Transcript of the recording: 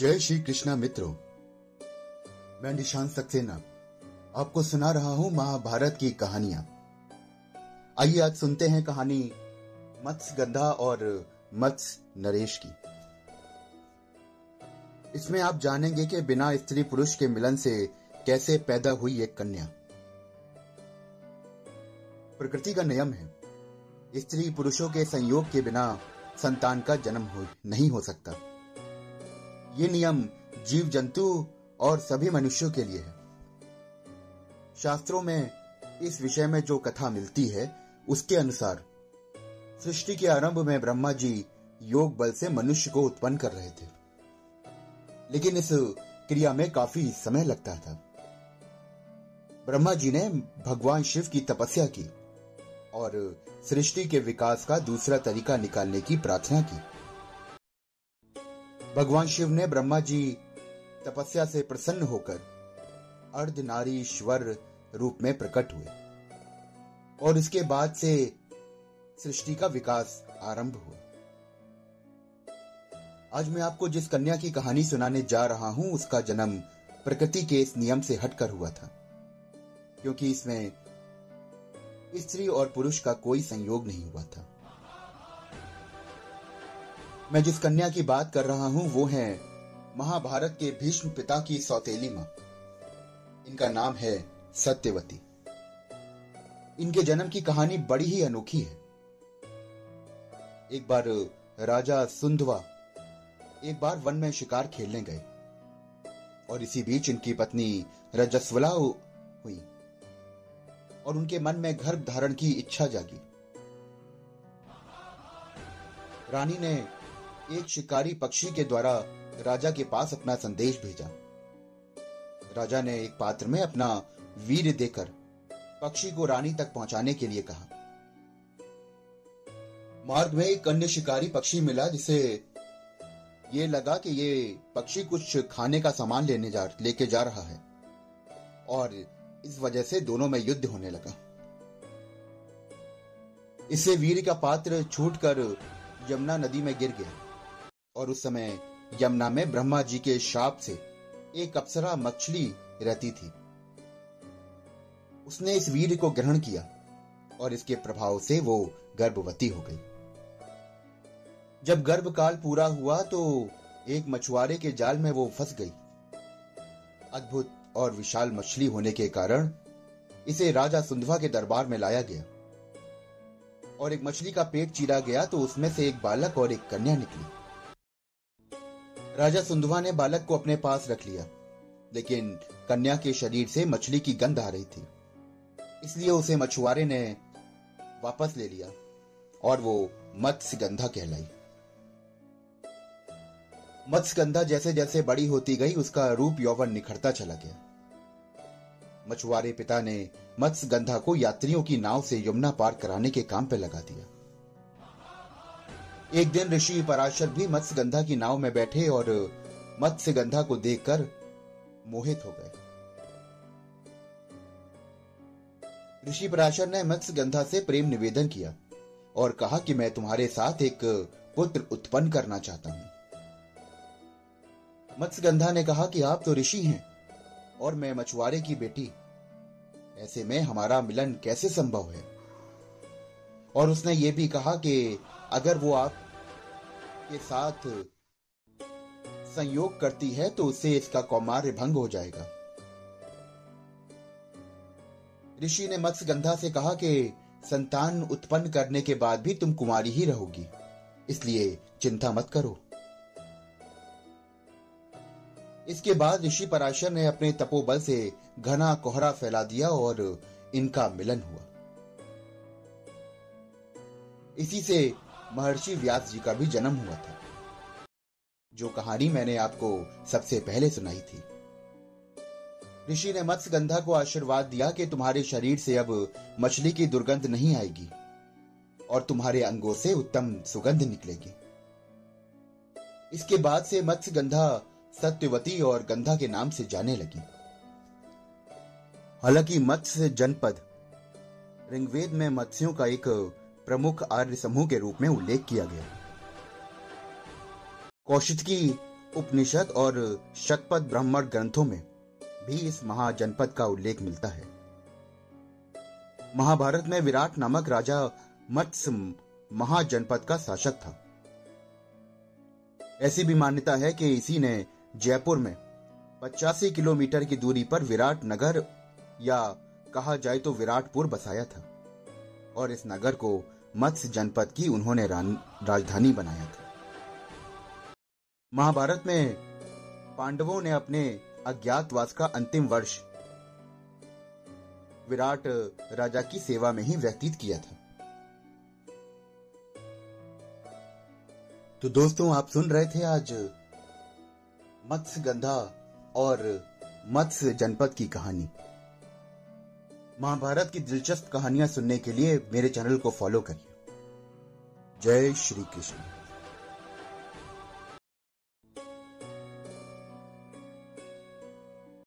जय श्री कृष्णा मित्रों, मैं निशांत सक्सेना आपको सुना रहा हूं महाभारत की कहानियां। आइए आज सुनते हैं कहानी मत्स्यगंधा और मत्स्य नरेश की। इसमें आप जानेंगे कि बिना स्त्री पुरुष के मिलन से कैसे पैदा हुई एक कन्या। प्रकृति का नियम है, स्त्री पुरुषों के संयोग के बिना संतान का जन्म नहीं हो सकता। ये नियम जीव जंतु और सभी मनुष्यों के लिए है। शास्त्रों में इस विषय में जो कथा मिलती है उसके अनुसार सृष्टि के आरंभ में ब्रह्मा जी योग बल से मनुष्य को उत्पन्न कर रहे थे, लेकिन इस क्रिया में काफी समय लगता था। ब्रह्मा जी ने भगवान शिव की तपस्या की और सृष्टि के विकास का दूसरा तरीका निकालने की प्रार्थना की। भगवान शिव ने ब्रह्मा जी तपस्या से प्रसन्न होकर अर्धनारीश्वर रूप में प्रकट हुए और इसके बाद से सृष्टि का विकास आरंभ हुआ। आज मैं आपको जिस कन्या की कहानी सुनाने जा रहा हूं उसका जन्म प्रकृति के इस नियम से हटकर हुआ था, क्योंकि इसमें स्त्री और पुरुष का कोई संयोग नहीं हुआ था। मैं जिस कन्या की बात कर रहा हूं वो है महाभारत के भीष्म पिता की सौतेली मां। इनका नाम है सत्यवती। इनके जन्म की कहानी बड़ी ही अनोखी है। एक बार राजा सुंदवा एक बार वन में शिकार खेलने गए और इसी बीच इनकी पत्नी रजस्वला हुई और उनके मन में गर्भ धारण की इच्छा जागी। रानी ने एक शिकारी पक्षी के द्वारा राजा के पास अपना संदेश भेजा। राजा ने एक पात्र में अपना वीर्य देकर पक्षी को रानी तक पहुंचाने के लिए कहा। मार्ग में एक अन्य शिकारी पक्षी मिला जिसे ये लगा कि ये पक्षी कुछ खाने का सामान लेके जा रहा है और इस वजह से दोनों में युद्ध होने लगा। इससे वीर का पात्र छूटकर यमुना नदी में गिर गया और उस समय यमुना में ब्रह्मा जी के शाप से एक अप्सरा मछली रहती थी। उसने इस वीर को ग्रहण किया और इसके प्रभाव से वो गर्भवती हो गई। जब गर्भकाल पूरा हुआ तो एक मछुआरे के जाल में वो फंस गई। अद्भुत और विशाल मछली होने के कारण इसे राजा सुंदवा के दरबार में लाया गया और एक मछली का पेट चीरा गया तो उसमें से एक बालक और एक कन्या निकली। राजा सुंदवा ने बालक को अपने पास रख लिया, लेकिन कन्या के शरीर से मछली की गंध आ रही थी, इसलिए उसे मछुआरे ने वापस ले लिया और वो मत्स्यगंधा कहलाई। मत्स्यगंधा जैसे जैसे बड़ी होती गई उसका रूप यौवन निखरता चला गया। मछुआरे पिता ने मत्स्यगंधा को यात्रियों की नाव से यमुना पार कराने के काम पर लगा दिया। एक दिन ऋषि पराशर भी मत्स्यगंधा की नाव में बैठे और मत्स्यगंधा को देखकर मोहित हो गए। ऋषि पराशर ने मत्स्यगंधा से प्रेम निवेदन किया और कहा कि मैं तुम्हारे साथ एक पुत्र उत्पन्न करना चाहता हूं। मत्स्यगंधा ने कहा कि आप तो ऋषि हैं और मैं मछुआरे की बेटी, ऐसे में हमारा मिलन कैसे संभव है। और उसने यह भी कहा कि अगर वो आप के साथ संयोग करती है तो उससे इसका कौमार्य भंग हो जाएगा। ऋषि ने मत्स्यगंधा से कहा कि संतान उत्पन्न करने के बाद भी तुम कुमारी ही रहोगी, इसलिए चिंता मत करो। इसके बाद ऋषि पराशर ने अपने तपोबल से घना कोहरा फैला दिया और इनका मिलन हुआ। इसी से महर्षि व्यास जी का भी जन्म हुआ था, जो कहानी मैंने आपको सबसे पहले सुनाई थी। ऋषि ने मत्स्यगंधा को आशीर्वाद दिया कि तुम्हारे शरीर से अब मछली की दुर्गंध नहीं आएगी और तुम्हारे अंगों से उत्तम सुगंध निकलेगी। इसके बाद से मत्स्यगंधा सत्यवती और गंधा के नाम से जाने लगी। हालांकि मत्स्य जनपद ऋग्वेद में मत्स्यों का एक प्रमुख आर्य समूह के रूप में उल्लेख किया गया। कौषितकी उपनिषद और शतपथ ब्राह्मण ग्रंथों में भी इस महाजनपद का उल्लेख मिलता है। महाभारत में विराट नामक राजा मत्स्य महाजनपद का शासक था। ऐसी भी मान्यता है कि इसी ने जयपुर में 85 किलोमीटर की दूरी पर विराट नगर या कहा जाए तो विराटपुर बसाया था और इस नगर को मत्स्य जनपद की उन्होंने राजधानी बनाया था। महाभारत में पांडवों ने अपने अज्ञातवास का अंतिम वर्ष विराट राजा की सेवा में ही व्यतीत किया था। तो दोस्तों, आप सुन रहे थे आज मत्स्यगंधा और मत्स्य जनपद की कहानी। महाभारत की दिलचस्प कहानियां सुनने के लिए मेरे चैनल को फॉलो करिए। जय श्री कृष्ण।